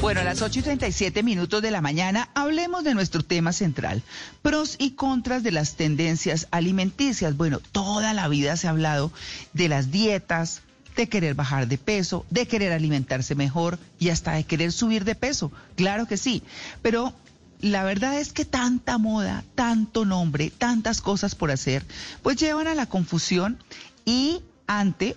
Bueno, a las 8:37 de la mañana hablemos de nuestro tema central, pros y contras de las tendencias alimenticias. Bueno, toda la vida se ha hablado de las dietas, de querer bajar de peso, de querer alimentarse mejor y hasta de querer subir de peso. Claro que sí, pero la verdad es que tanta moda, tanto nombre, tantas cosas por hacer, pues llevan a la confusión y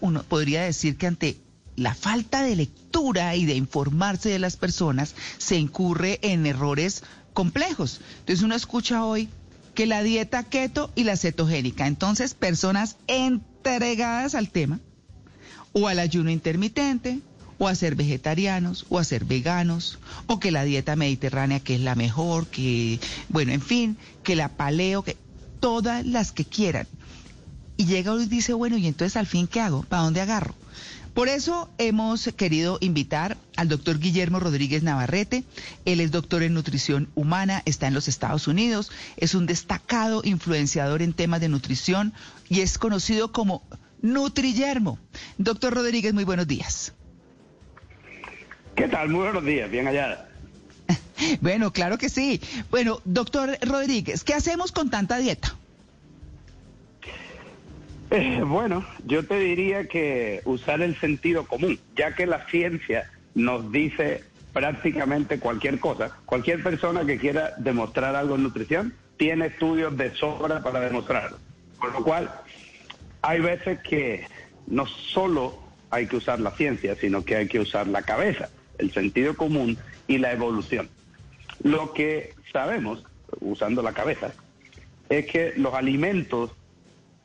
uno podría decir que ante la falta de lectura y de informarse de las personas, se incurre en errores complejos. Entonces uno escucha hoy que la dieta keto y la cetogénica, entonces personas entregadas al tema, o al ayuno intermitente, o a ser vegetarianos, o a ser veganos, o que la dieta mediterránea que es la mejor, que, bueno, en fin, que la paleo, que todas las que quieran. Y llega uno y dice, bueno, ¿y entonces al fin qué hago? ¿Para dónde agarro? Por eso hemos querido invitar al doctor Guillermo Rodríguez Navarrete. Él es doctor en nutrición humana, está en los Estados Unidos, es un destacado influenciador en temas de nutrición y es conocido como Nutriyermo. Doctor Rodríguez, muy buenos días. ¿Qué tal? Muy buenos días, bien hallada. Bueno, claro que sí. Bueno, doctor Rodríguez, ¿qué hacemos con tanta dieta? Bueno, yo te diría que usar el sentido común, ya que la ciencia nos dice prácticamente cualquier cosa. Cualquier persona que quiera demostrar algo en nutrición tiene estudios de sobra para demostrarlo. Con lo cual, hay veces que no solo hay que usar la ciencia, sino que hay que usar la cabeza, el sentido común y la evolución. Lo que sabemos, usando la cabeza, es que los alimentos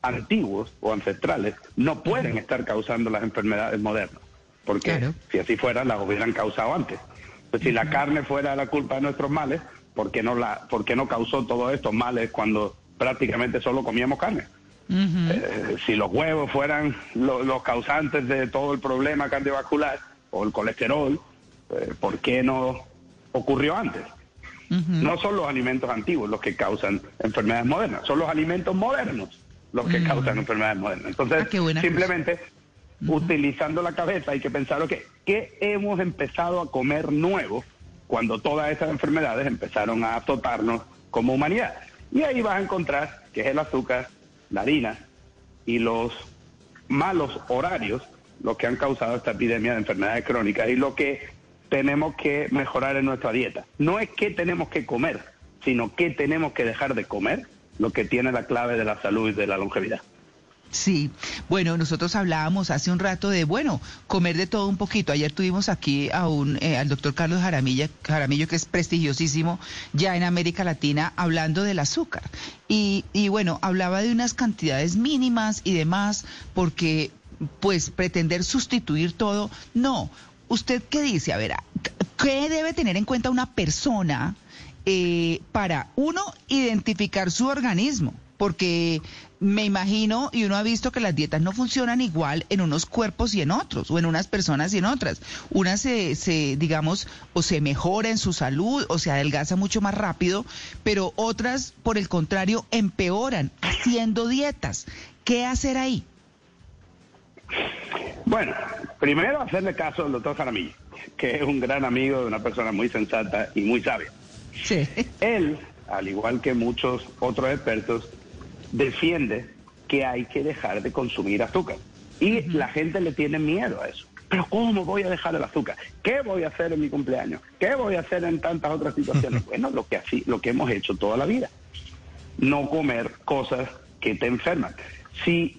antiguos o ancestrales no pueden estar causando las enfermedades modernas, porque claro, si así fuera las hubieran causado antes. Pues si la carne fuera la culpa de nuestros males, ¿por qué no causó todos estos males cuando prácticamente solo comíamos carne? Si los huevos fueran los causantes de todo el problema cardiovascular o el colesterol, ¿por qué no ocurrió antes? No son los alimentos antiguos los que causan enfermedades modernas, son los alimentos modernos los que causan enfermedades modernas. Entonces, simplemente utilizando la cabeza hay que pensar, ok, ¿qué hemos empezado a comer nuevo cuando todas esas enfermedades empezaron a azotarnos como humanidad? Y ahí vas a encontrar que es el azúcar, la harina y los malos horarios los que han causado esta epidemia de enfermedades crónicas y lo que tenemos que mejorar en nuestra dieta. No es qué tenemos que comer, sino qué tenemos que dejar de comer, lo que tiene la clave de la salud y de la longevidad. Sí, bueno, nosotros hablábamos hace un rato de, bueno, comer de todo un poquito. Ayer tuvimos aquí a al doctor Carlos Jaramillo, que es prestigiosísimo ya en América Latina, hablando del azúcar. Y bueno, hablaba de unas cantidades mínimas y demás, porque pues pretender sustituir todo, no. ¿Usted qué dice? A ver, ¿qué debe tener en cuenta una persona para, uno, identificar su organismo? Porque me imagino, y uno ha visto que las dietas no funcionan igual en unos cuerpos y en otros, o en unas personas y en otras. Una digamos, o se mejora en su salud, o se adelgaza mucho más rápido, pero otras, por el contrario, empeoran haciendo dietas. ¿Qué hacer ahí? Bueno, primero hacerle caso al doctor Jaramillo, que es un gran amigo de una persona muy sensata y muy sabia. Sí. Él, al igual que muchos otros expertos, defiende que hay que dejar de consumir azúcar. Y la gente le tiene miedo a eso. ¿Pero cómo voy a dejar el azúcar? ¿Qué voy a hacer en mi cumpleaños? ¿Qué voy a hacer en tantas otras situaciones? Bueno, lo que hemos hecho toda la vida. No comer cosas que te enferman. Si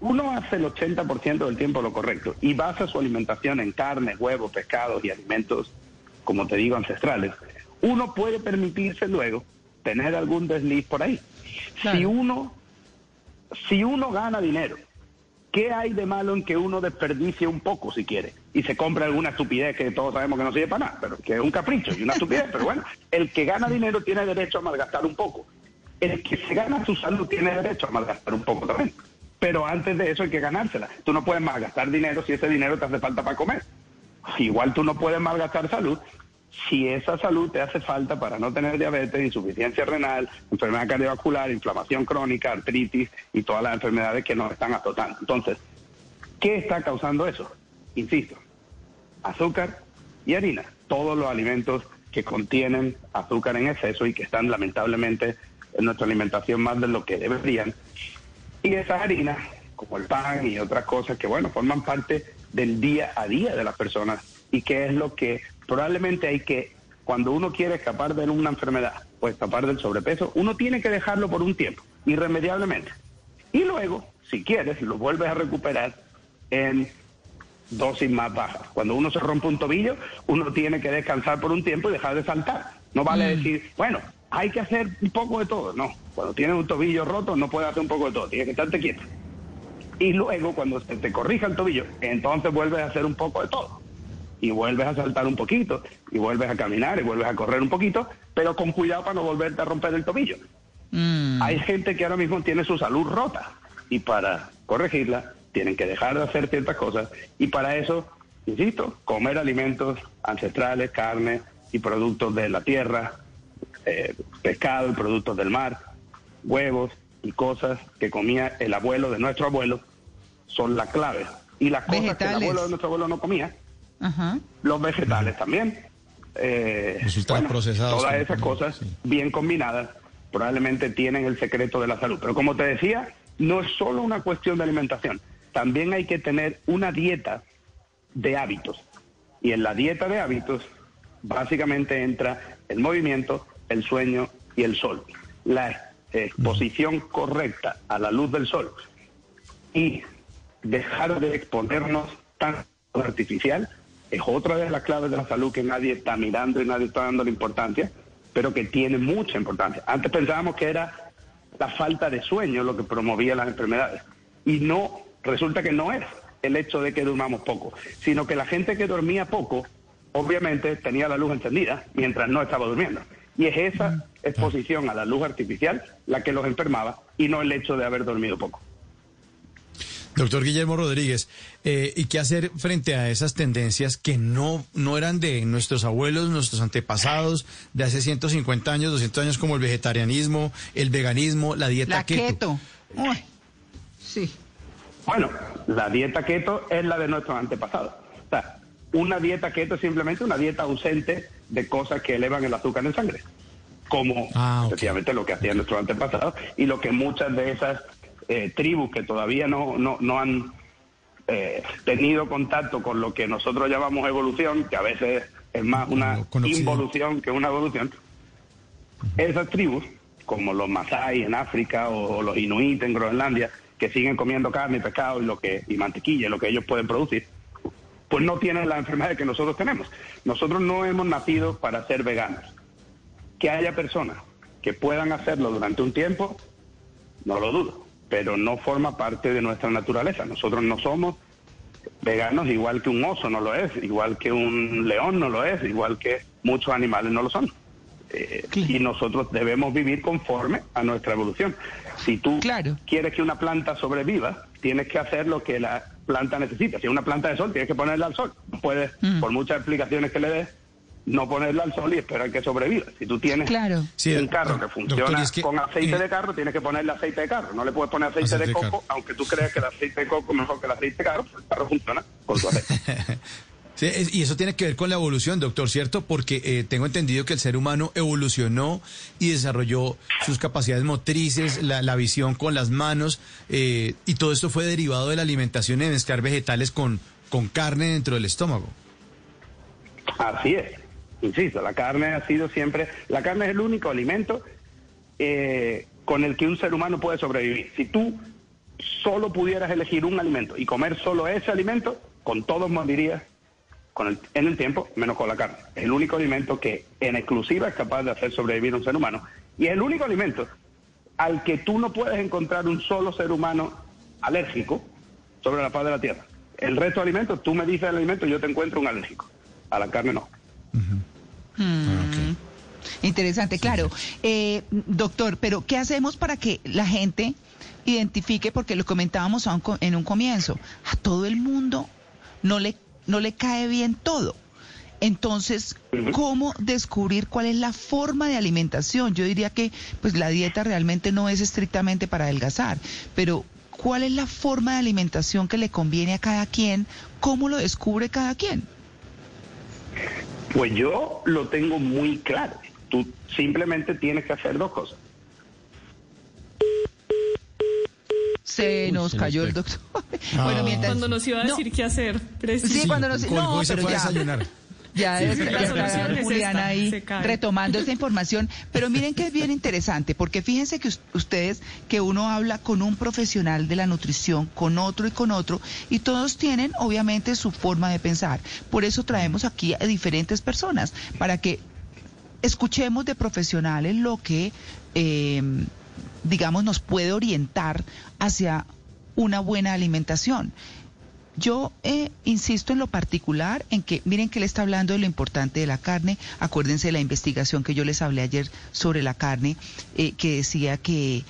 uno hace el 80% del tiempo lo correcto y basa su alimentación en carne, huevos, pescados y alimentos, como te digo, ancestrales, uno puede permitirse luego tener algún desliz por ahí. Claro. Si uno gana dinero ¿Qué hay de malo en que uno desperdicie un poco, si quiere? Y se compra alguna estupidez que todos sabemos que no sirve para nada, pero que es un capricho y una estupidez. Pero bueno, el que gana dinero tiene derecho a malgastar un poco. El que se gana su salud tiene derecho a malgastar un poco también. Pero antes de eso hay que ganársela. Tú no puedes malgastar dinero si ese dinero te hace falta para comer. Igual tú no puedes malgastar salud si esa salud te hace falta para no tener diabetes, insuficiencia renal, enfermedad cardiovascular, inflamación crónica, artritis y todas las enfermedades que nos están azotando. Entonces, ¿qué está causando eso? Insisto, azúcar y harina. Todos los alimentos que contienen azúcar en exceso y que están lamentablemente en nuestra alimentación más de lo que deberían. Y esas harinas, como el pan y otras cosas que, bueno, forman parte del día a día de las personas y que es lo que... probablemente hay que, cuando uno quiere escapar de una enfermedad o escapar del sobrepeso, uno tiene que dejarlo por un tiempo, irremediablemente. Y luego, si quieres, lo vuelves a recuperar en dosis más bajas. Cuando uno se rompe un tobillo, uno tiene que descansar por un tiempo y dejar de saltar. No vale decir, bueno, hay que hacer un poco de todo. No, cuando tienes un tobillo roto no puedes hacer un poco de todo, tienes que estarte quieto. Y luego, cuando se te corrija el tobillo, entonces vuelves a hacer un poco de todo. Y vuelves a saltar un poquito, y vuelves a caminar, y vuelves a correr un poquito, pero con cuidado para no volverte a romper el tobillo. Hay gente que ahora mismo tiene su salud rota, y para corregirla tienen que dejar de hacer ciertas cosas, y para eso, insisto, comer alimentos ancestrales, carne y productos de la tierra, pescado y productos del mar, huevos y cosas que comía el abuelo de nuestro abuelo, son la clave. Y las cosas vegetales que el abuelo de nuestro abuelo no comía, ajá, los vegetales también, bueno, procesados, todas esas cosas bien combinadas probablemente tienen el secreto de la salud. Pero como te decía, no es solo una cuestión de alimentación, también hay que tener una dieta de hábitos, y en la dieta de hábitos básicamente entra el movimiento, el sueño y el sol, la exposición correcta a la luz del sol y dejar de exponernos tan artificial. Es otra de las claves de la salud que nadie está mirando y nadie está dando la importancia, pero que tiene mucha importancia. Antes pensábamos que era la falta de sueño lo que promovía las enfermedades, y no, resulta que no es el hecho de que durmamos poco, sino que la gente que dormía poco, obviamente tenía la luz encendida mientras no estaba durmiendo, y es esa exposición a la luz artificial la que los enfermaba, y no el hecho de haber dormido poco. Doctor Guillermo Rodríguez, ¿y qué hacer frente a esas tendencias que no eran de nuestros abuelos, nuestros antepasados, de hace 150 años, 200 años, como el vegetarianismo, el veganismo, la dieta keto? Uy, sí. Bueno, la dieta keto es la de nuestros antepasados. O sea, una dieta keto es simplemente una dieta ausente de cosas que elevan el azúcar en sangre, como efectivamente lo que hacían nuestros antepasados y lo que muchas de esas tribus que todavía no han tenido contacto con lo que nosotros llamamos evolución, que a veces es más una involución que una evolución. Esas tribus, como los Masái en África o los Inuit en Groenlandia, que siguen comiendo carne y pescado y mantequilla, lo que ellos pueden producir, pues no tienen la enfermedad que nosotros tenemos. Nosotros no hemos nacido para ser veganos. Que haya personas que puedan hacerlo durante un tiempo, no lo dudo, pero no forma parte de nuestra naturaleza. Nosotros no somos veganos, igual que un oso no lo es, igual que un león no lo es, igual que muchos animales no lo son. Y nosotros debemos vivir conforme a nuestra evolución. Si tú quieres que una planta sobreviva, tienes que hacer lo que la planta necesita. Si es una planta de sol, tienes que ponerla al sol. No puedes, por muchas explicaciones que le des, no ponerla al sol y esperar que sobreviva. Si tú tienes un carro que funciona, doctor, es que, con aceite de carro, tienes que ponerle aceite de carro. No le puedes poner aceite de coco, aunque tú creas que el aceite de coco es mejor que el aceite de carro, el carro funciona con su aceite. Sí, y eso tiene que ver con la evolución, doctor, ¿cierto? Porque tengo entendido que el ser humano evolucionó y desarrolló sus capacidades motrices, la visión con las manos, y todo esto fue derivado de la alimentación y de mezclar vegetales con carne dentro del estómago. Así es. Insisto, la carne ha sido siempre... La carne es el único alimento con el que un ser humano puede sobrevivir. Si tú solo pudieras elegir un alimento y comer solo ese alimento, con todos morirías en el tiempo, menos con la carne. Es el único alimento que en exclusiva es capaz de hacer sobrevivir a un ser humano. Y es el único alimento al que tú no puedes encontrar un solo ser humano alérgico sobre la faz de la tierra. El resto de alimentos, tú me dices el alimento y yo te encuentro un alérgico. A la carne no. Uh-huh. Okay. Interesante, claro. Doctor, pero ¿qué hacemos para que la gente identifique? Porque lo comentábamos en un comienzo, a todo el mundo no le cae bien todo. Entonces, ¿cómo descubrir cuál es la forma de alimentación? Yo diría que pues la dieta realmente no es estrictamente para adelgazar, pero ¿cuál es la forma de alimentación que le conviene a cada quien? ¿Cómo lo descubre cada quien? Pues yo lo tengo muy claro. Tú simplemente tienes que hacer dos cosas. Se nos cayó el doctor. Bueno, mientras... Cuando nos iba a decir qué hacer. Preciso. Sí, cuando nos... No, pero ya... Desayunar. Ya sí, es Juliana ahí retomando esta información, pero miren que es bien interesante, porque fíjense que ustedes, que uno habla con un profesional de la nutrición, con otro, y todos tienen obviamente su forma de pensar. Por eso traemos aquí a diferentes personas, para que escuchemos de profesionales lo que, digamos, nos puede orientar hacia una buena alimentación. Yo insisto en lo particular en que, miren que él está hablando de lo importante de la carne. Acuérdense de la investigación que yo les hablé ayer sobre la carne, que decía que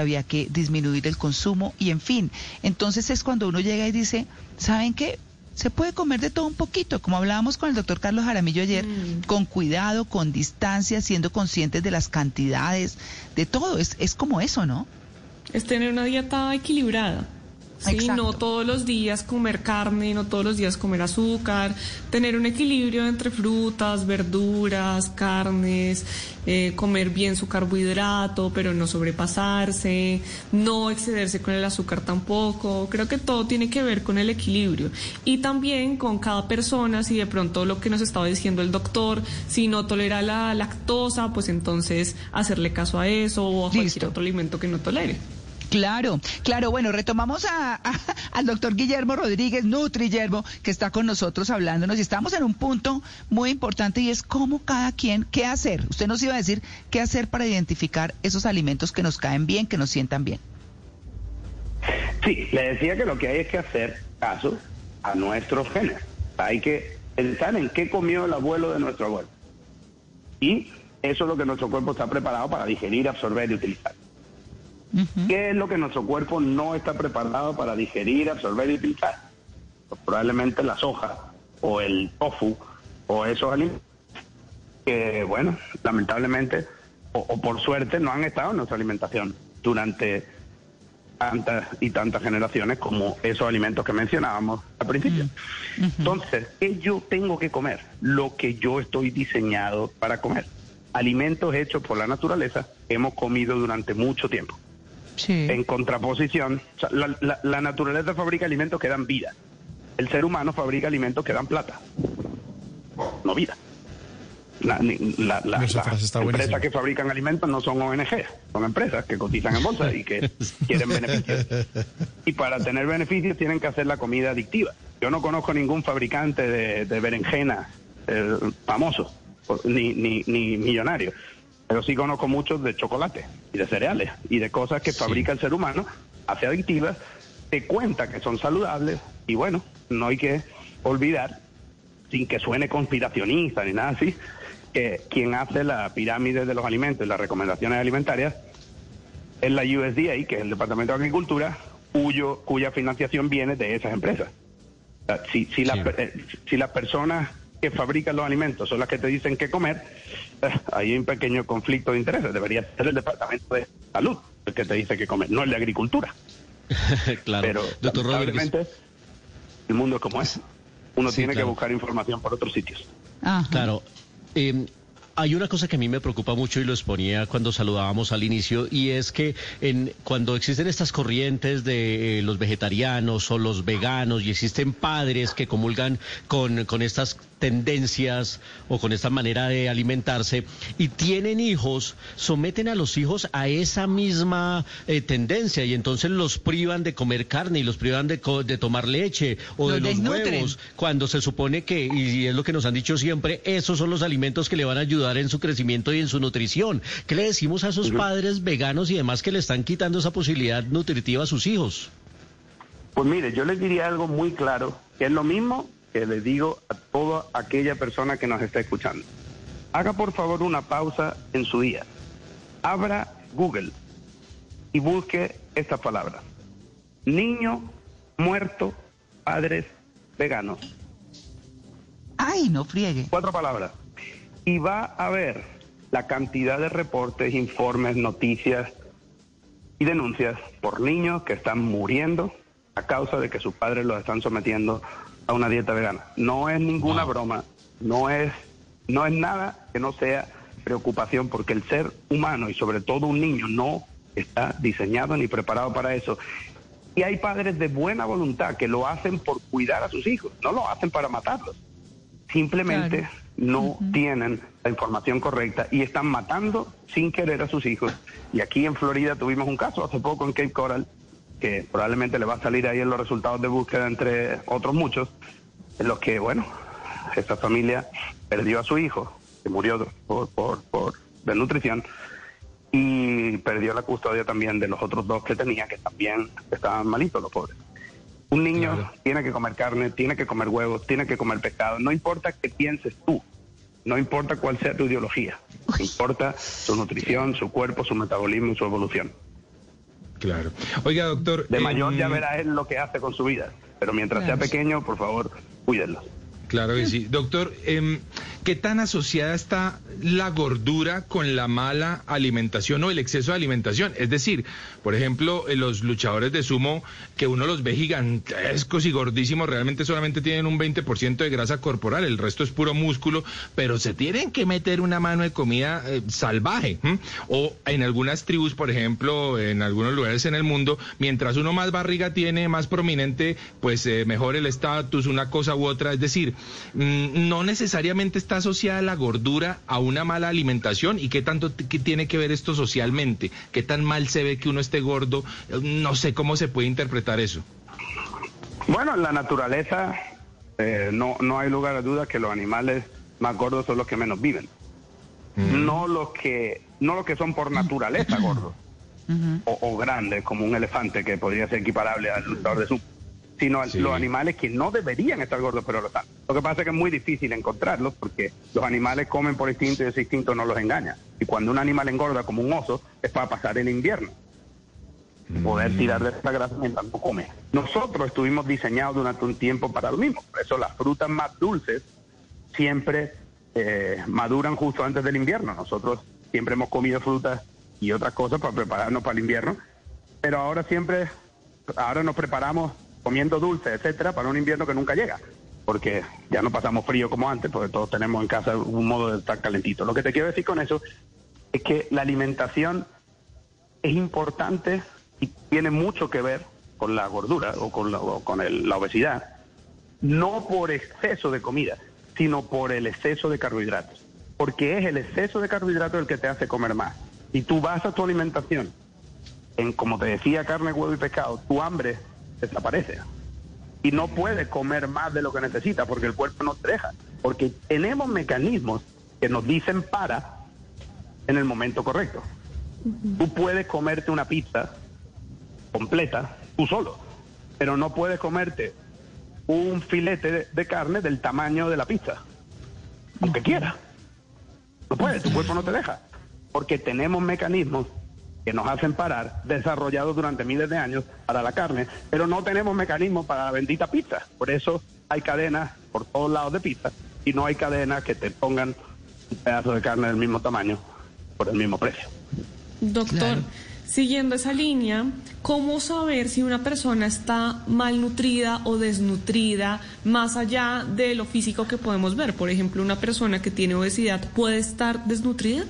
había que disminuir el consumo y en fin. Entonces es cuando uno llega y dice, ¿saben qué? Se puede comer de todo un poquito, como hablábamos con el doctor Carlos Jaramillo ayer, con cuidado, con distancia, siendo conscientes de las cantidades, de todo. Es como eso, ¿no? Es tener una dieta equilibrada. Sí, exacto. No todos los días comer carne, no todos los días comer azúcar, tener un equilibrio entre frutas, verduras, carnes, comer bien su carbohidrato, pero no sobrepasarse, no excederse con el azúcar tampoco. Creo que todo tiene que ver con el equilibrio y también con cada persona. Si de pronto lo que nos estaba diciendo el doctor, si no tolera la lactosa, pues entonces hacerle caso a eso o a cualquier otro alimento que no tolere. Claro. Bueno, retomamos al doctor Guillermo Rodríguez, Nutriyermo, que está con nosotros hablándonos. Y estamos en un punto muy importante y es cómo cada quien, qué hacer. Usted nos iba a decir qué hacer para identificar esos alimentos que nos caen bien, que nos sientan bien. Sí, le decía que lo que hay es que hacer caso a nuestros genes. Hay que pensar en qué comió el abuelo de nuestro abuelo. Y eso es lo que nuestro cuerpo está preparado para digerir, absorber y utilizar. ¿Qué es lo que nuestro cuerpo no está preparado para digerir, absorber y utilizar? Pues probablemente la soja o el tofu o esos alimentos que, bueno, lamentablemente o por suerte no han estado en nuestra alimentación durante tantas y tantas generaciones como esos alimentos que mencionábamos al principio. Uh-huh. Entonces, ¿qué yo tengo que comer? Lo que yo estoy diseñado para comer. Alimentos hechos por la naturaleza que hemos comido durante mucho tiempo. Sí. En contraposición, o sea, la naturaleza fabrica alimentos que dan vida. El ser humano fabrica alimentos que dan plata, no vida. La empresas que fabrican alimentos no son ONG, son empresas que cotizan en bolsa y que quieren beneficios. Y para tener beneficios tienen que hacer la comida adictiva. Yo no conozco ningún fabricante de berenjena famoso, ni millonario. Pero sí conozco muchos de chocolate y de cereales y de cosas que fabrica el ser humano, hace adictivas, te cuenta que son saludables y bueno, no hay que olvidar, sin que suene conspiracionista ni nada así, que quien hace la pirámide de los alimentos y las recomendaciones alimentarias es la USDA, que es el Departamento de Agricultura, cuya financiación viene de esas empresas. O sea, si las personas que fabrican los alimentos son las que te dicen qué comer, hay un pequeño conflicto de intereses. Debería ser el Departamento de Salud el que te dice qué comer, no el de Agricultura. Claro. Pero doctor Rodríguez, el mundo es como es. Uno tiene que buscar información por otros sitios. Ajá. Claro. Hay una cosa que a mí me preocupa mucho y lo exponía cuando saludábamos al inicio, y es que cuando existen estas corrientes de los vegetarianos o los veganos y existen padres que comulgan con estas tendencias o con esta manera de alimentarse y tienen hijos, someten a los hijos a esa misma tendencia y entonces los privan de comer carne y los privan de tomar leche o de los huevos, cuando se supone que, y es lo que nos han dicho siempre, esos son los alimentos que le van a ayudar en su crecimiento y en su nutrición. ¿Qué le decimos a esos padres veganos y demás que le están quitando esa posibilidad nutritiva a sus hijos? Pues mire, yo les diría algo muy claro, que es lo mismo que le digo a toda aquella persona que nos está escuchando. Haga por favor una pausa en su día. Abra Google y busque estas palabras. Niño muerto, padres veganos. ¡Ay, no friegue! 4 palabras. Y va a ver la cantidad de reportes, informes, noticias y denuncias por niños que están muriendo a causa de que sus padres los están sometiendo a una dieta vegana. No es ninguna broma, no es nada que no sea preocupación, porque el ser humano y sobre todo un niño no está diseñado ni preparado para eso. Y hay padres de buena voluntad que lo hacen por cuidar a sus hijos, no lo hacen para matarlos. Simplemente claro. No tienen la información correcta y están matando sin querer a sus hijos. Y aquí en Florida tuvimos un caso hace poco en Cape Coral, que probablemente le va a salir ahí en los resultados de búsqueda, entre otros muchos, en los que, bueno, esta familia perdió a su hijo, que murió por desnutrición, y perdió la custodia también de los otros 2 que tenía, que también estaban malitos los pobres. Un niño claro. Tiene que comer carne, tiene que comer huevos, tiene que comer pescado. No importa qué pienses tú, no importa cuál sea tu ideología, importa su nutrición, su cuerpo, su metabolismo y su evolución. Claro. Oiga, doctor... De mayor ya verá él lo que hace con su vida, pero mientras claro. Sea pequeño, por favor, cuídenlo. Claro que sí. Doctor, ¿qué tan asociada está la gordura con la mala alimentación o el exceso de alimentación? Es decir, por ejemplo, los luchadores de sumo, que uno los ve gigantescos y gordísimos, realmente solamente tienen un 20% de grasa corporal, el resto es puro músculo, pero se tienen que meter una mano de comida salvaje. ¿M? O en algunas tribus, por ejemplo, en algunos lugares en el mundo, mientras uno más barriga tiene, más prominente, pues mejor el estatus, una cosa u otra. Es decir, no necesariamente está asociada la gordura a una mala alimentación. ¿Y qué tanto tiene que ver esto socialmente? ¿Qué tan mal se ve que uno esté gordo? No sé cómo se puede interpretar eso. Bueno, en la naturaleza no hay lugar a dudas que los animales más gordos son los que menos viven. No los que son por naturaleza gordos o grandes, como un elefante, que podría ser equiparable al luchador de sumo, sino sí. Los animales que no deberían estar gordos, pero lo están. Lo que pasa es que es muy difícil encontrarlos, porque los animales comen por instinto y ese instinto no los engaña. Y cuando un animal engorda, como un oso, es para pasar el invierno. Poder tirar de esa grasa mientras no come. Nosotros estuvimos diseñados durante un tiempo para lo mismo. Por eso las frutas más dulces siempre maduran justo antes del invierno. Nosotros siempre hemos comido frutas y otras cosas para prepararnos para el invierno. Pero ahora nos preparamos comiendo dulce, etcétera, para un invierno que nunca llega, porque ya no pasamos frío como antes, porque todos tenemos en casa un modo de estar calentito. Lo que te quiero decir con eso es que la alimentación es importante y tiene mucho que ver con la gordura o con la obesidad, no por exceso de comida, sino por el exceso de carbohidratos, porque es el exceso de carbohidratos el que te hace comer más. Y tú vas a tu alimentación, como te decía, carne, huevo y pescado, tu hambre desaparece y no puede comer más de lo que necesita, porque el cuerpo nos deja, porque tenemos mecanismos que nos dicen para en el momento correcto. Tú puedes comerte una pizza completa tú solo, pero no puedes comerte un filete de carne del tamaño de la pizza, aunque quieras. No puedes, tu cuerpo no te deja, porque tenemos mecanismos que nos hacen parar, desarrollados durante miles de años para la carne, pero no tenemos mecanismos para la bendita pizza. Por eso hay cadenas por todos lados de pizza, y no hay cadenas que te pongan un pedazo de carne del mismo tamaño por el mismo precio. Doctor, claro. Siguiendo esa línea, ¿cómo saber si una persona está malnutrida o desnutrida, más allá de lo físico que podemos ver? Por ejemplo, ¿una persona que tiene obesidad puede estar desnutrida?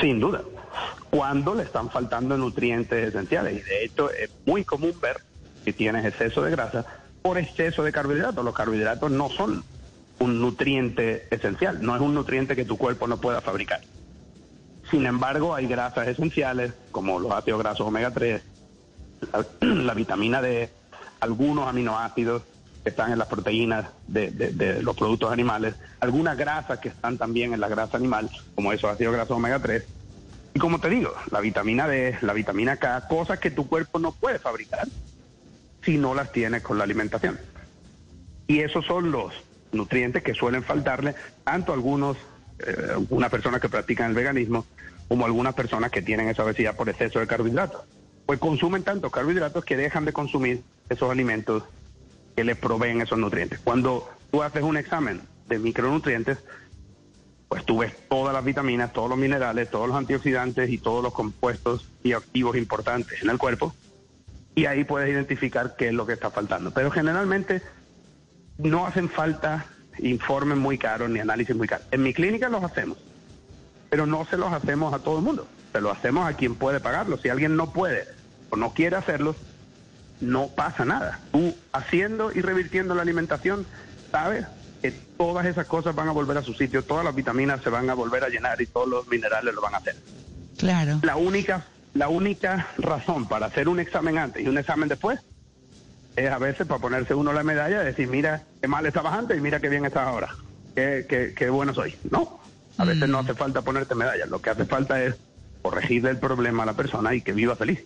Sin duda, cuando le están faltando nutrientes esenciales. Y de hecho es muy común ver que tienes exceso de grasa por exceso de carbohidratos. Los carbohidratos no son un nutriente esencial, no es un nutriente que tu cuerpo no pueda fabricar. Sin embargo, hay grasas esenciales como los ácidos grasos omega 3, la vitamina D, algunos aminoácidos que están en las proteínas de los productos animales, algunas grasas que están también en la grasa animal, como esos ácidos grasos omega 3. Y como te digo, la vitamina D, la vitamina K, cosas que tu cuerpo no puede fabricar. si no las tiene con la alimentación. Y esos son los nutrientes que suelen faltarle tanto a algunos, una persona que practican el veganismo, como algunas personas que tienen esa obesidad por exceso de carbohidratos. Pues consumen tantos carbohidratos que dejan de consumir esos alimentos que les proveen esos nutrientes. Cuando tú haces un examen de micronutrientes, pues tú ves todas las vitaminas, todos los minerales, todos los antioxidantes y todos los compuestos bioactivos importantes en el cuerpo, y ahí puedes identificar qué es lo que está faltando. Pero generalmente no hacen falta informes muy caros ni análisis muy caros. En mi clínica los hacemos, pero no se los hacemos a todo el mundo, se los hacemos a quien puede pagarlo. Si alguien no puede o no quiere hacerlos, no pasa nada. Tú haciendo y revirtiendo la alimentación, sabes que todas esas cosas van a volver a su sitio, todas las vitaminas se van a volver a llenar y todos los minerales lo van a hacer. Claro. La única razón para hacer un examen antes y un examen después es a veces para ponerse uno la medalla y decir, mira qué mal estabas antes y mira qué bien estás ahora, qué bueno soy. No, a veces no hace falta ponerte medallas, lo que hace falta es corregirle el problema a la persona y que viva feliz.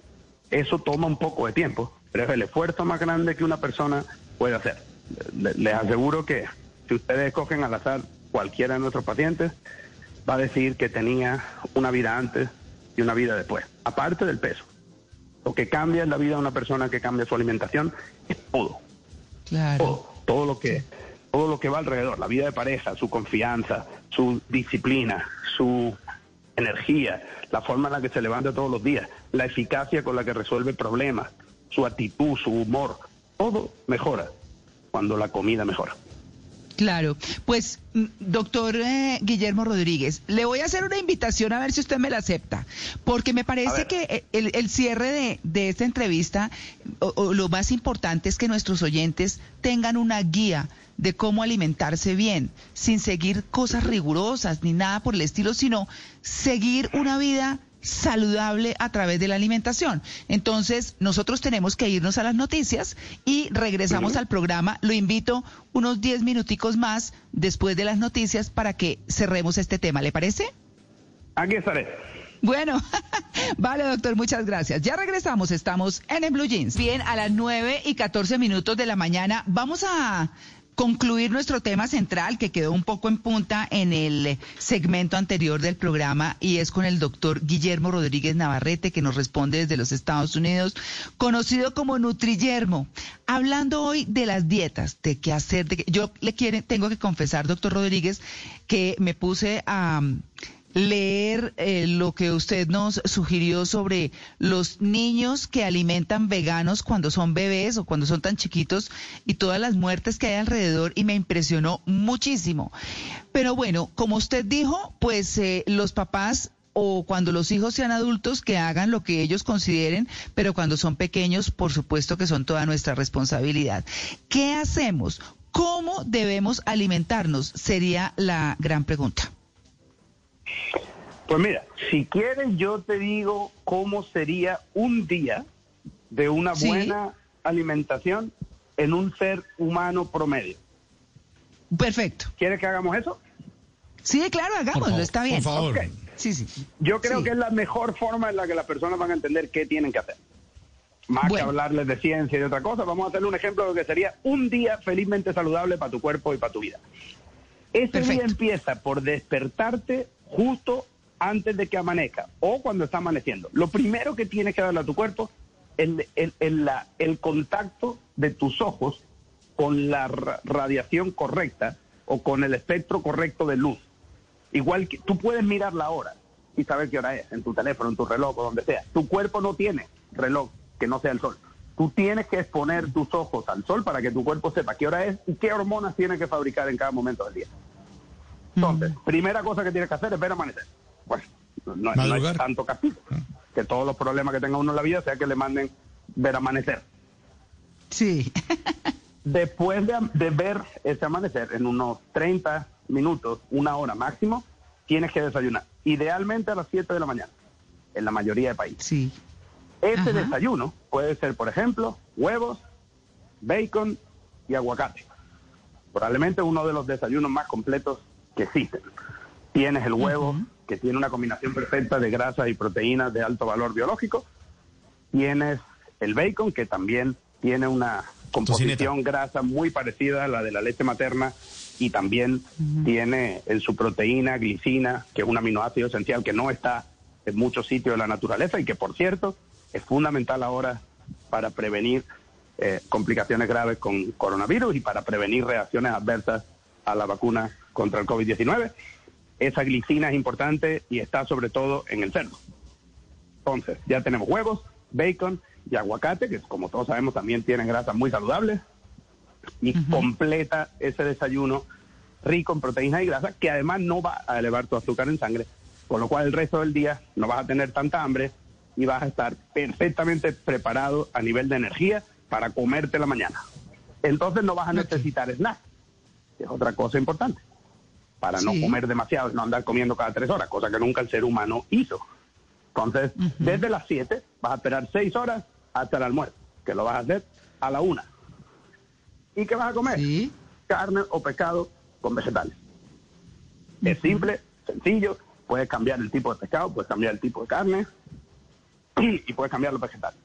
Eso toma un poco de tiempo, pero es el esfuerzo más grande que una persona puede hacer. Les aseguro que si ustedes escogen al azar cualquiera de nuestros pacientes, va a decir que tenía una vida antes y una vida después, aparte del peso. Lo que cambia es la vida de una persona, que cambia su alimentación, es todo. Claro. Todo lo que va alrededor, la vida de pareja, su confianza, su disciplina, su energía, la forma en la que se levanta todos los días, la eficacia con la que resuelve problemas, su actitud, su humor, todo mejora cuando la comida mejora. Claro, pues doctor Guillermo Rodríguez, le voy a hacer una invitación a ver si usted me la acepta, porque me parece que el cierre de esta entrevista, lo más importante es que nuestros oyentes tengan una guía de cómo alimentarse bien, sin seguir cosas rigurosas ni nada por el estilo, sino seguir una vida saludable a través de la alimentación. Entonces, nosotros tenemos que irnos a las noticias y regresamos al programa. Lo invito unos 10 minuticos más después de las noticias para que cerremos este tema. ¿Le parece? Aquí estaré. Bueno, vale, doctor, muchas gracias. Ya regresamos, estamos en Blue Jeans. Bien, a las 9:14 de la mañana vamos a concluir nuestro tema central, que quedó un poco en punta en el segmento anterior del programa, y es con el doctor Guillermo Rodríguez Navarrete, que nos responde desde los Estados Unidos, conocido como Nutriyermo, hablando hoy de las dietas, de qué hacer. Yo tengo que confesar, doctor Rodríguez, que me puse a leer lo que usted nos sugirió sobre los niños que alimentan veganos cuando son bebés o cuando son tan chiquitos y todas las muertes que hay alrededor, y me impresionó muchísimo. Pero bueno, como usted dijo, pues los papás, o cuando los hijos sean adultos, que hagan lo que ellos consideren, pero cuando son pequeños, por supuesto que son toda nuestra responsabilidad. ¿Qué hacemos? ¿Cómo debemos alimentarnos? Sería la gran pregunta. Pues mira, si quieres yo te digo cómo sería un día de una buena alimentación en un ser humano promedio. Perfecto. ¿Quieres que hagamos eso? Sí, claro, hagámoslo, está bien. Por favor. Okay. Sí. Yo creo que es la mejor forma en la que las personas van a entender qué tienen que hacer. Más que hablarles de ciencia y de otra cosa, vamos a hacerle un ejemplo de lo que sería un día felizmente saludable para tu cuerpo y para tu vida. Ese día empieza por despertarte justo antes de que amanezca o cuando está amaneciendo. Lo primero que tienes que darle a tu cuerpo es el contacto de tus ojos con la radiación correcta o con el espectro correcto de luz. Igual que tú puedes mirar la hora y saber qué hora es en tu teléfono, en tu reloj o donde sea. Tu cuerpo no tiene reloj que no sea el sol. Tú tienes que exponer tus ojos al sol para que tu cuerpo sepa qué hora es y qué hormonas tiene que fabricar en cada momento del día. Entonces, primera cosa que tienes que hacer es ver amanecer. Bueno, no es tanto castigo. Que todos los problemas que tenga uno en la vida sea que le manden ver amanecer. Sí. Después de ver ese amanecer, en unos 30 minutos, una hora máximo, tienes que desayunar. Idealmente a las 7 de la mañana, en la mayoría de países. Sí. Ese desayuno puede ser, por ejemplo, huevos, bacon y aguacate. Probablemente uno de los desayunos más completos que existen. Tienes el huevo, que tiene una combinación perfecta de grasas y proteínas de alto valor biológico. Tienes el bacon, que también tiene una composición grasa muy parecida a la de la leche materna y también tiene en su proteína glicina, que es un aminoácido esencial que no está en muchos sitios de la naturaleza y que, por cierto, es fundamental ahora para prevenir complicaciones graves con coronavirus y para prevenir reacciones adversas a la vacuna contra el COVID-19. Esa glicina es importante y está sobre todo en el cerdo. Entonces, ya tenemos huevos, bacon y aguacate, que como todos sabemos también tienen grasas muy saludables, y completa ese desayuno rico en proteínas y grasas, que además no va a elevar tu azúcar en sangre, con lo cual el resto del día no vas a tener tanta hambre y vas a estar perfectamente preparado a nivel de energía para comerte la mañana. Entonces no vas a necesitar snacks, que es otra cosa importante, para no comer demasiado, no andar comiendo cada 3 horas, cosa que nunca el ser humano hizo. Entonces, desde las 7 vas a esperar 6 horas hasta el almuerzo, que lo vas a hacer a la 1. ¿Y qué vas a comer? ¿Sí? Carne o pescado con vegetales. Es simple, sencillo, puedes cambiar el tipo de pescado, puedes cambiar el tipo de carne y puedes cambiar los vegetales.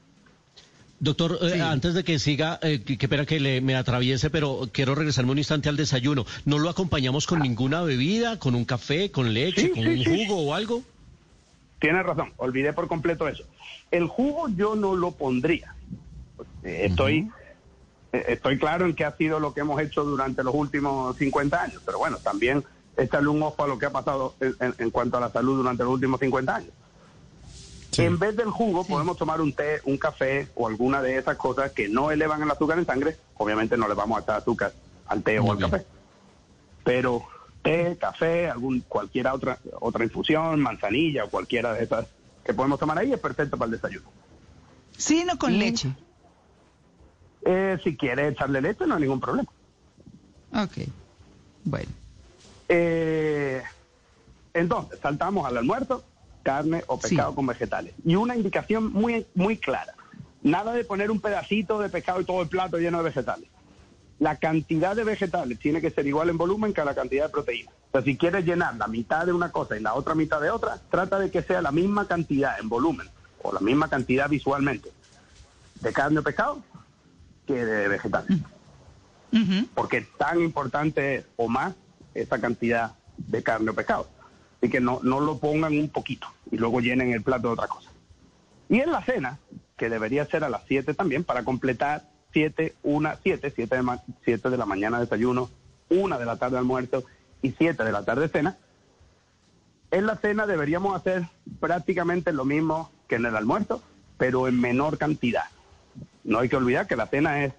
Doctor, antes de que siga, qué pena que me atraviese, pero quiero regresarme un instante al desayuno. ¿No lo acompañamos con ninguna bebida, con un café, con leche, con un jugo o algo? Tienes razón, olvidé por completo eso. El jugo yo no lo pondría. Estoy claro en que ha sido lo que hemos hecho durante los últimos 50 años, pero bueno, también échale un ojo a lo que ha pasado en cuanto a la salud durante los últimos 50 años. Sí. En vez del jugo podemos tomar un té, un café o alguna de esas cosas que no elevan el azúcar en sangre. Obviamente no le vamos a echar azúcar al té o al café. Pero té, café, cualquiera otra infusión, manzanilla o cualquiera de esas que podemos tomar ahí es perfecto para el desayuno. Sí, no con leche. Si quiere echarle leche no hay ningún problema. Ok, bueno. Entonces, saltamos al almuerzo. Carne o pescado con vegetales. Y una indicación muy, muy clara. Nada de poner un pedacito de pescado y todo el plato lleno de vegetales. La cantidad de vegetales tiene que ser igual en volumen que a la cantidad de proteína. O sea, si quieres llenar la mitad de una cosa y la otra mitad de otra, trata de que sea la misma cantidad en volumen, o la misma cantidad visualmente, de carne o pescado que de vegetales. Porque tan importante es, o más, esa cantidad de carne o pescado. Así que no lo pongan un poquito y luego llenen el plato de otra cosa. Y en la cena, que debería ser a las 7 también, para completar 7 de la mañana desayuno, 1 de la tarde almuerzo y 7 de la tarde cena. En la cena deberíamos hacer prácticamente lo mismo que en el almuerzo, pero en menor cantidad. No hay que olvidar que la cena es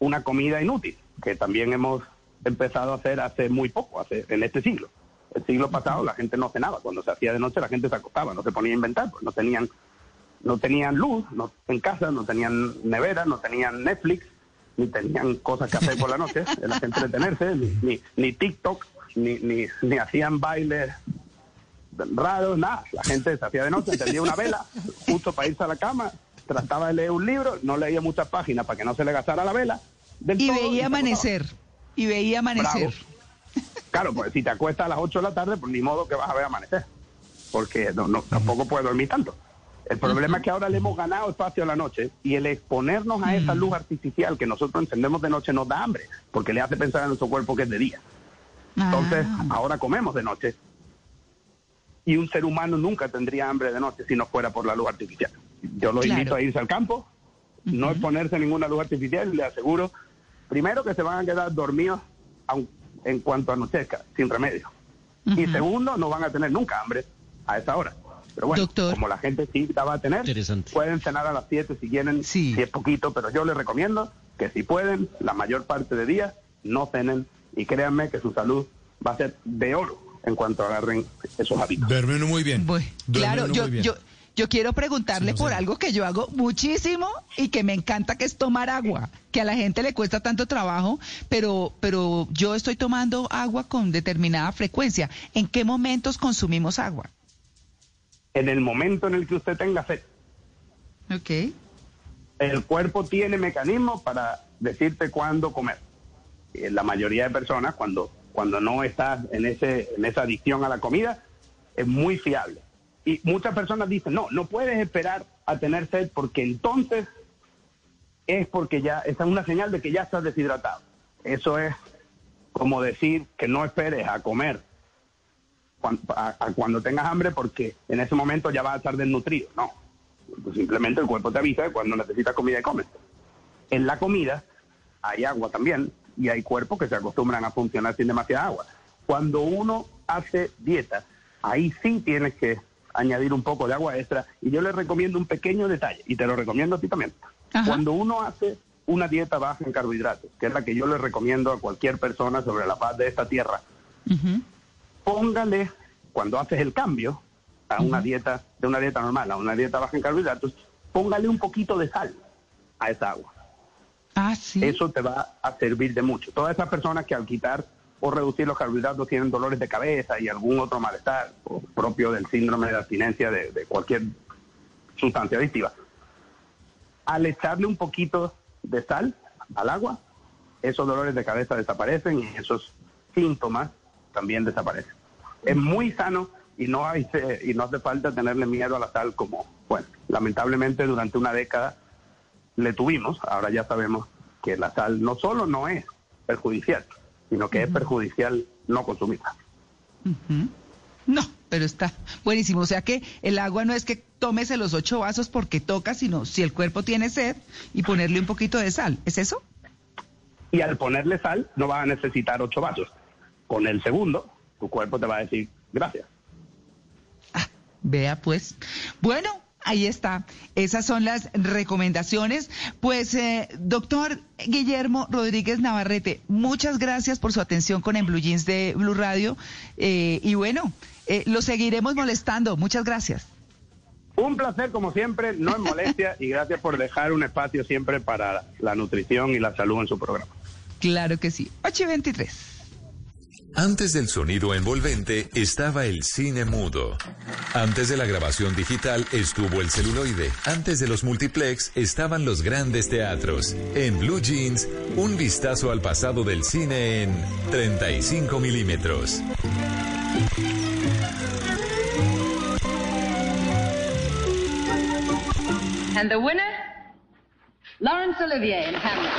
una comida inútil, que también hemos empezado a hacer hace muy poco, en este siglo. El siglo pasado la gente no cenaba, cuando se hacía de noche la gente se acostaba, no se ponía a inventar, pues no tenían luz en casa, no tenían nevera, no tenían Netflix, ni tenían cosas que hacer por la noche, era entretenerse, ni TikTok, ni hacían bailes raros, nada, la gente se hacía de noche, encendía una vela justo para irse a la cama, trataba de leer un libro, no leía muchas páginas para que no se le gastara la vela. Y veía amanecer. Bravo. Claro, pues si te acuestas a las 8 de la tarde, pues ni modo que vas a ver amanecer, porque tampoco puedes dormir tanto. El problema es que ahora le hemos ganado espacio a la noche y el exponernos a esa luz artificial que nosotros encendemos de noche nos da hambre, porque le hace pensar a nuestro cuerpo que es de día. Entonces, ahora comemos de noche y un ser humano nunca tendría hambre de noche si no fuera por la luz artificial. Yo los invito a irse al campo, no exponerse a ninguna luz artificial, y les aseguro, primero, que se van a quedar dormidos en cuanto anochezca, sin remedio. Y segundo, no van a tener nunca hambre a esa hora. Pero bueno, doctor, como la gente sí la va a tener, pueden cenar a las 7 si quieren, si es poquito, pero yo les recomiendo que si pueden, la mayor parte de días, no cenen, y créanme que su salud va a ser de oro en cuanto agarren esos hábitos. Duermen muy bien. Yo quiero preguntarle algo que yo hago muchísimo y que me encanta, que es tomar agua, que a la gente le cuesta tanto trabajo, pero yo estoy tomando agua con determinada frecuencia. ¿En qué momentos consumimos agua? En el momento en el que usted tenga sed. Ok. El cuerpo tiene mecanismos para decirte cuándo comer. La mayoría de personas, cuando no estás en esa adicción a la comida, es muy fiable. Y muchas personas dicen, no puedes esperar a tener sed porque entonces es porque ya, esa es una señal de que ya estás deshidratado. Eso es como decir que no esperes a comer cuando tengas hambre, porque en ese momento ya vas a estar desnutrido. No, pues simplemente el cuerpo te avisa que cuando necesitas comida y comes. En la comida hay agua también, y hay cuerpos que se acostumbran a funcionar sin demasiada agua. Cuando uno hace dieta, ahí sí tienes que añadir un poco de agua extra, y yo les recomiendo un pequeño detalle, y te lo recomiendo a ti también. Ajá. Cuando uno hace una dieta baja en carbohidratos, que es la que yo les recomiendo a cualquier persona sobre la paz de esta tierra, uh-huh, póngale, cuando haces el cambio a una dieta, de una dieta normal a una dieta baja en carbohidratos, póngale un poquito de sal a esa agua. Ah, ¿sí? Eso te va a servir de mucho. Todas esas personas que al quitar o reducir los carbohidratos tienen dolores de cabeza y algún otro malestar propio del síndrome de abstinencia de cualquier sustancia adictiva, al echarle un poquito de sal al agua, esos dolores de cabeza desaparecen y esos síntomas también desaparecen. Es muy sano y no hace falta tenerle miedo a la sal como, bueno, lamentablemente durante una década le tuvimos. Ahora ya sabemos que la sal no solo no es perjudicial, sino que es perjudicial no consumirla. Uh-huh. No, pero está buenísimo. O sea que el agua no es que tómese los 8 vasos porque toca, sino si el cuerpo tiene sed y ponerle un poquito de sal. ¿Es eso? Y al ponerle sal no vas a necesitar 8 vasos. Con el segundo, tu cuerpo te va a decir gracias. Ah, vea pues. Bueno, ahí está. Esas son las recomendaciones. Pues, doctor Guillermo Rodríguez Navarrete, muchas gracias por su atención con En Blue Jeans de Blue Radio. Y bueno, lo seguiremos molestando. Muchas gracias. Un placer, como siempre. No es molestia. Y gracias por dejar un espacio siempre para la nutrición y la salud en su programa. Claro que sí. 8:23. Antes del sonido envolvente estaba el cine mudo. Antes de la grabación digital estuvo el celuloide. Antes de los multiplex estaban los grandes teatros. En Blue Jeans, un vistazo al pasado del cine en 35 milímetros. And the winner, Laurence Olivier in Hamlet.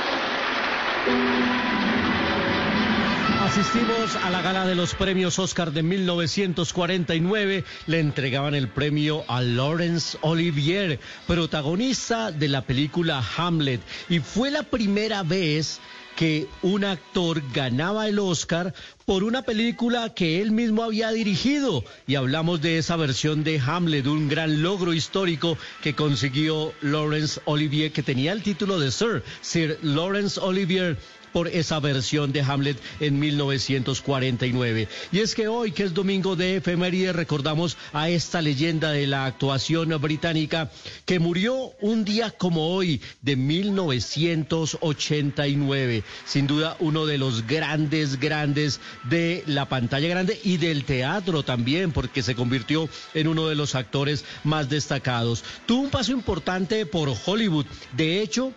Asistimos a la gala de los premios Oscar de 1949. Le entregaban el premio a Laurence Olivier, protagonista de la película Hamlet. Y fue la primera vez que un actor ganaba el Oscar por una película que él mismo había dirigido. Y hablamos de esa versión de Hamlet, un gran logro histórico que consiguió Laurence Olivier, que tenía el título de Sir Laurence Olivier, por esa versión de Hamlet en 1949. Y es que hoy, que es domingo de efeméride, recordamos a esta leyenda de la actuación británica que murió un día como hoy de 1989. Sin duda, uno de los grandes de la pantalla grande y del teatro también, porque se convirtió en uno de los actores más destacados. Tuvo un paso importante por Hollywood. De hecho,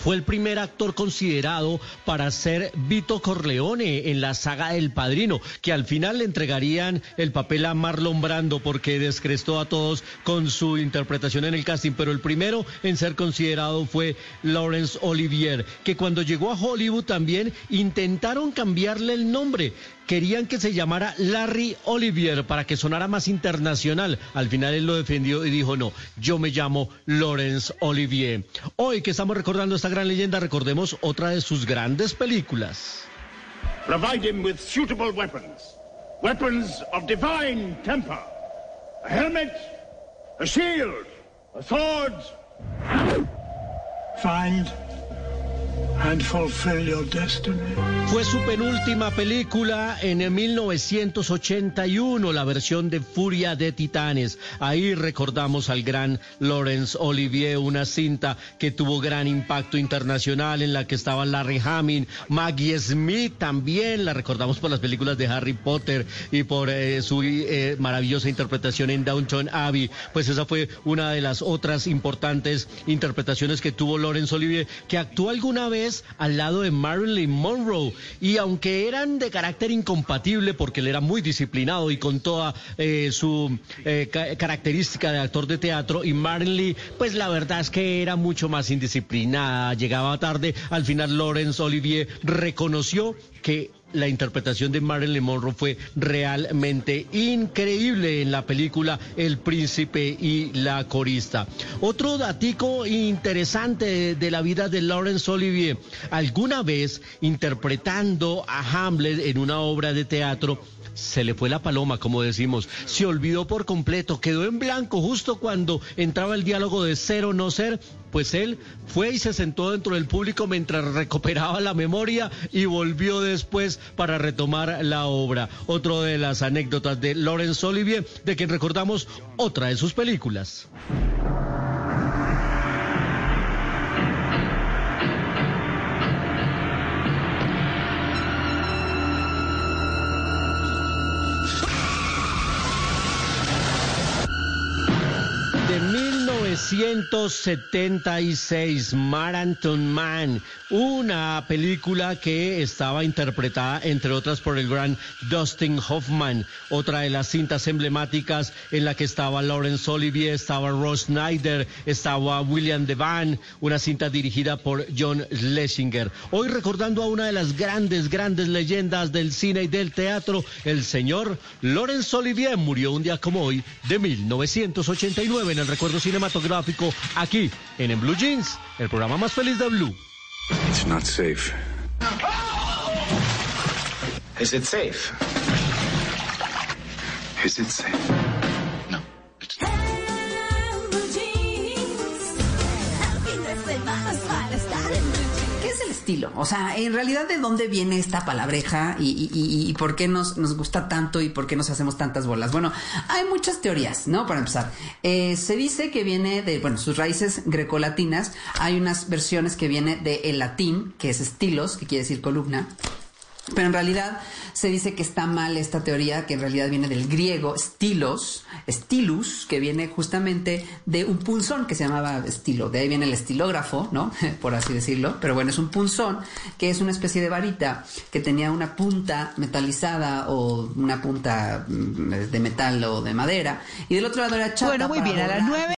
fue el primer actor considerado para ser Vito Corleone en la saga del Padrino, que al final le entregarían el papel a Marlon Brando porque descrestó a todos con su interpretación en el casting, pero el primero en ser considerado fue Laurence Olivier, que cuando llegó a Hollywood también intentaron cambiarle el nombre. Querían que se llamara Larry Olivier para que sonara más internacional. Al final él lo defendió y dijo, no, yo me llamo Laurence Olivier. Hoy que estamos recordando esta gran leyenda, recordemos otra de sus grandes películas. Provide him with suitable weapons. Weapons of divine temper. A helmet, a shield, a sword. Find and fulfill your destiny. Fue su penúltima película en 1981, la versión de Furia de Titanes. Ahí recordamos al gran Laurence Olivier, una cinta que tuvo gran impacto internacional, en la que estaban Larry Hamill, Maggie Smith también, la recordamos por las películas de Harry Potter y por su maravillosa interpretación en Downton Abbey. Pues esa fue una de las otras importantes interpretaciones que tuvo Laurence Olivier, que actuó alguna vez Titanes al lado de Marilyn Monroe, y aunque eran de carácter incompatible porque él era muy disciplinado y con toda su característica de actor de teatro, y Marilyn, pues la verdad es que era mucho más indisciplinada, llegaba tarde, al final Laurence Olivier reconoció que la interpretación de Marilyn Monroe fue realmente increíble en la película El Príncipe y la Corista. Otro datico interesante de la vida de Laurence Olivier: alguna vez, interpretando a Hamlet en una obra de teatro, se le fue la paloma, como decimos, se olvidó por completo, quedó en blanco justo cuando entraba el diálogo de ser o no ser. Pues él fue y se sentó dentro del público mientras recuperaba la memoria y volvió después para retomar la obra. Otro de las anécdotas de Laurence Olivier, de quien recordamos otra de sus películas. De 1976, Marathon Man, una película que estaba interpretada, entre otras, por el gran Dustin Hoffman. Otra de las cintas emblemáticas en la que estaba Laurence Olivier, estaba Ross Snyder, estaba William Devane, una cinta dirigida por John Schlesinger. Hoy recordando a una de las grandes, grandes leyendas del cine y del teatro, el señor Laurence Olivier murió un día como hoy de 1989 en el recuerdo cinematográfico aquí en Blue Jeans, el programa más feliz de Blue. It's not safe. Is it safe? Is it safe? No. Blue Jeans. Al fin desvelamos para estar en Blue Jeans. ¿Qué es el estilo? O sea, en realidad, ¿de dónde viene esta palabreja? Y por qué nos gusta tanto y por qué nos hacemos tantas bolas. Bueno, hay muchas teorías, ¿no? Para empezar, se dice que viene de, bueno, sus raíces grecolatinas. Hay unas versiones que viene del latín, que es estilos, que quiere decir columna. Pero en realidad se dice que está mal esta teoría, que en realidad viene del griego estilos, estilus, que viene justamente de un punzón que se llamaba estilo. De ahí viene el estilógrafo, ¿no? Por así decirlo. Pero bueno, es un punzón que es una especie de varita que tenía una punta metalizada o una punta de metal o de madera. Y del otro lado era chata. Bueno, muy bien, a las 9.